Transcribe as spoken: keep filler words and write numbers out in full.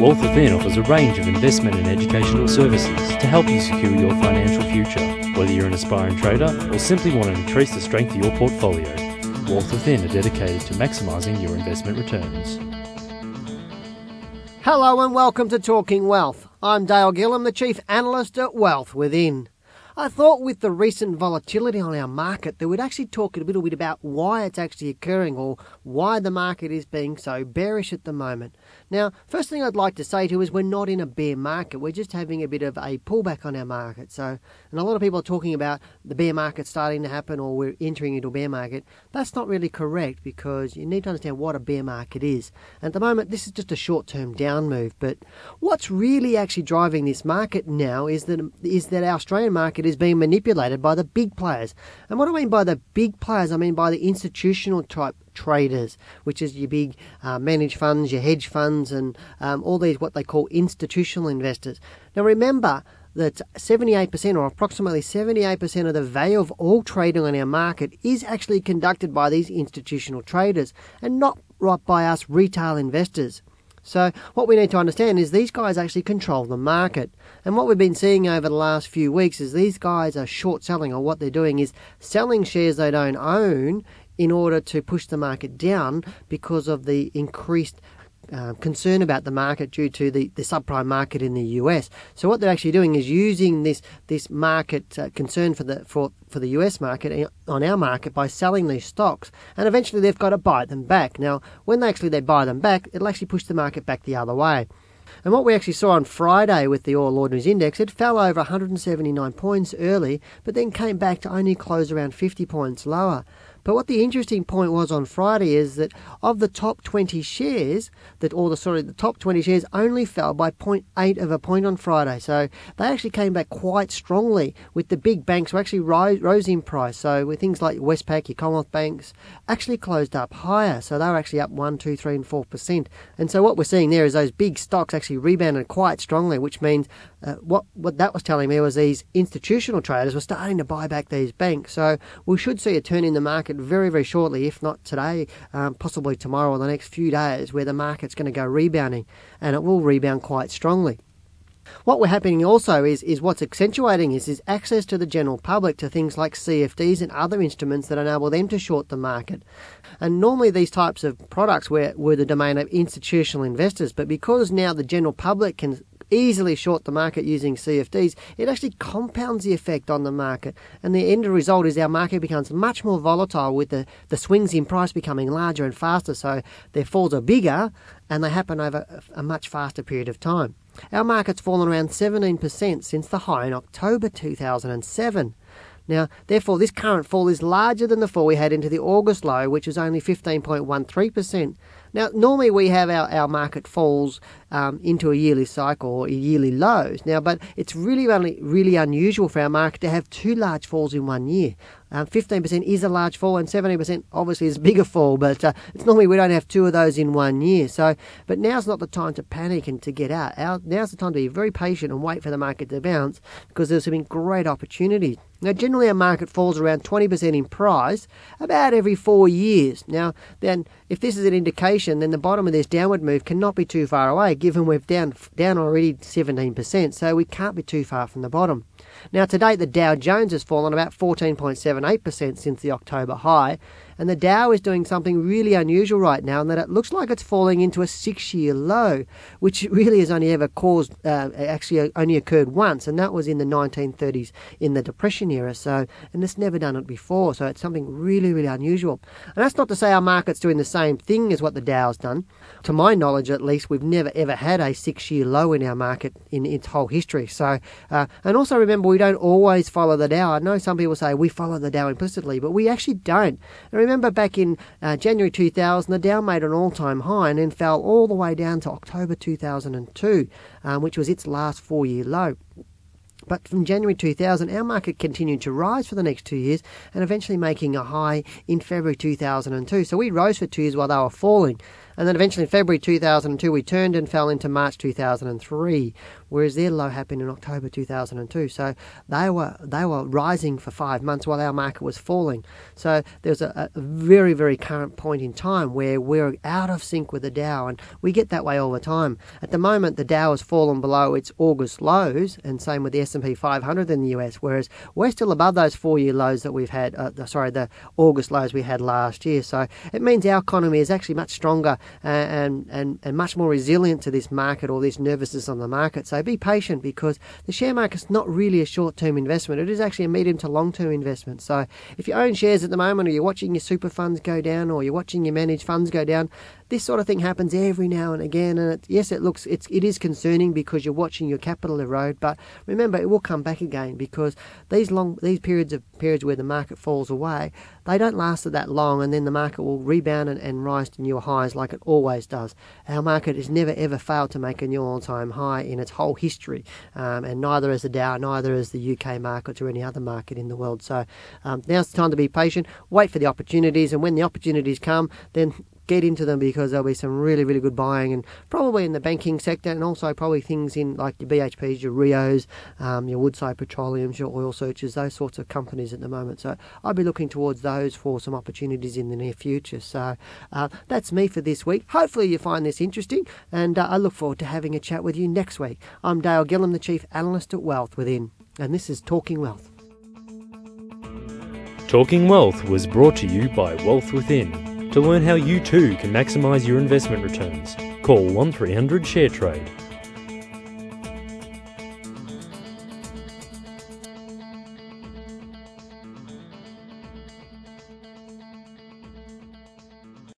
Wealth Within offers a range of investment and educational services to help you secure your financial future. Whether you're an aspiring trader or simply want to increase the strength of your portfolio, Wealth Within are dedicated to maximising your investment returns. Hello and welcome to Talking Wealth. I'm Dale Gillham, the Chief Analyst at Wealth Within. I thought with the recent volatility on our market that we'd actually talk a little bit about why it's actually occurring or why the market is being so bearish at the moment. Now, first thing I'd like to say to you is we're not in a bear market. We're just having a bit of a pullback on our market. So, and a lot of people are talking about the bear market starting to happen or we're entering into a bear market. That's not really correct because you need to understand what a bear market is. And at the moment, this is just a short-term down move. But what's really actually driving this market now is that is that our Australian market is is being manipulated by the big players. And what I mean by the big players, I mean by the institutional type traders, which is your big uh, managed funds, your hedge funds, and um, all these what they call institutional investors. Now remember that seventy-eight percent or approximately seventy-eight percent of the value of all trading on our market is actually conducted by these institutional traders and not right by us retail investors. So what we need to understand is these guys actually control the market. And what we've been seeing over the last few weeks is these guys are short selling, or what they're doing is selling shares they don't own in order to push the market down because of the increased Uh, concern about the market due to the, the subprime market in the U S. So what they're actually doing is using this this market uh, concern for the for, for the U S market on our market by selling these stocks, and eventually they've got to buy them back. Now, when they actually they buy them back, it'll actually push the market back the other way. And what we actually saw on Friday with the All Ordinaries Index, it fell over one hundred seventy-nine points early, but then came back to only close around fifty points lower. But what the interesting point was on Friday is that of the top twenty shares, that all the sorry, the top twenty shares only fell by zero point eight of a point on Friday. So they actually came back quite strongly, with the big banks who actually rise, rose in price. So with things like Westpac, your Commonwealth banks, actually closed up higher. So they were actually up one, two, three and four percent. And so what we're seeing there is those big stocks actually rebounded quite strongly, which means uh, what, what that was telling me was these institutional traders were starting to buy back these banks. So we should see a turn in the market very, very shortly, if not today, um, possibly tomorrow or the next few days, where the market's going to go rebounding, and it will rebound quite strongly. What we're happening also is, is what's accentuating is, is access to the general public to things like C F Ds and other instruments that enable them to short the market. And normally these types of products were, were the domain of institutional investors, but because now the general public can easily short the market using C F Ds, it actually compounds the effect on the market. And the end result is our market becomes much more volatile, with the, the swings in price becoming larger and faster, so their falls are bigger and they happen over a much faster period of time. Our market's fallen around seventeen percent since the high in October two thousand seven. Now, therefore, this current fall is larger than the fall we had into the August low, which was only fifteen point one three percent. Now, normally we have our, our market falls um, into a yearly cycle or yearly lows. Now, but it's really, really, really unusual for our market to have two large falls in one year. Um, fifteen percent is a large fall, and seventeen percent obviously is a bigger fall, but uh, it's normally we don't have two of those in one year. So, but now's not the time to panic and to get out. Our, now's the time to be very patient and wait for the market to bounce, because there's been great opportunities. Now, generally our market falls around twenty percent in price about every four years. Now, then, if this is an indication, then the bottom of this downward move cannot be too far away, given we've down down already seventeen percent, so we can't be too far from the bottom. Now, to date, the Dow Jones has fallen about fourteen point seven eight percent since the October high, and the Dow is doing something really unusual right now in that it looks like it's falling into a six-year low, which really has only ever caused, uh, actually only occurred once, and that was in the nineteen thirties in the Depression era, so, and it's never done it before, so it's something really, really unusual. And that's not to say our market's doing the same thing as what the Dow's done. To my knowledge, at least, we've never, ever had a six-year low in our market in its whole history. So, uh, and also remember, we don't always follow the Dow. I know some people say we follow the Dow implicitly, but we actually don't. And remember back in uh, January two thousand, the Dow made an all-time high and then fell all the way down to October two thousand two, um, which was its last four-year low. But from January two thousand, our market continued to rise for the next two years and eventually making a high in February two thousand two. So we rose for two years while they were falling. And then eventually in February two thousand two, we turned and fell into March two thousand three, whereas their low happened in October two thousand two. So they were they were rising for five months while our market was falling. So there's a, a very, very current point in time where we're out of sync with the Dow, and we get that way all the time. At the moment, the Dow has fallen below its August lows, and same with the S and P five hundred in the U S, whereas we're still above those four-year lows that we've had, uh, the, sorry, the August lows we had last year. So it means our economy is actually much stronger and, and, and much more resilient to this market or this nervousness on the market. So be patient, because the share market's not really a short-term investment. It is actually a medium to long-term investment. So if you own shares at the moment, or you're watching your super funds go down, or you're watching your managed funds go down, this sort of thing happens every now and again. And it, yes, it looks it's, it is concerning because you're watching your capital erode. But remember, it will come back again, because these long these periods of periods where the market falls away, they don't last for that long, and then the market will rebound and, and rise to new highs like it always does. Our market has never ever failed to make a new all-time high in its whole history, um, and neither has the Dow, neither has the U K market or any other market in the world. So um, now's the time to be patient, wait for the opportunities, and when the opportunities come, then get into them, because there'll be some really, really good buying, and probably in the banking sector, and also probably things in like your B H Ps, your Rios, um, your Woodside Petroleums, your oil searches, those sorts of companies at the moment. So I'll be looking towards those for some opportunities in the near future. So uh, that's me for this week. Hopefully you find this interesting, and uh, I look forward to having a chat with you next week. I'm Dale Gillham, the Chief Analyst at Wealth Within, and this is Talking Wealth. Talking Wealth was brought to you by Wealth Within. To learn how you too can maximise your investment returns, call one three hundred SHARE TRADE.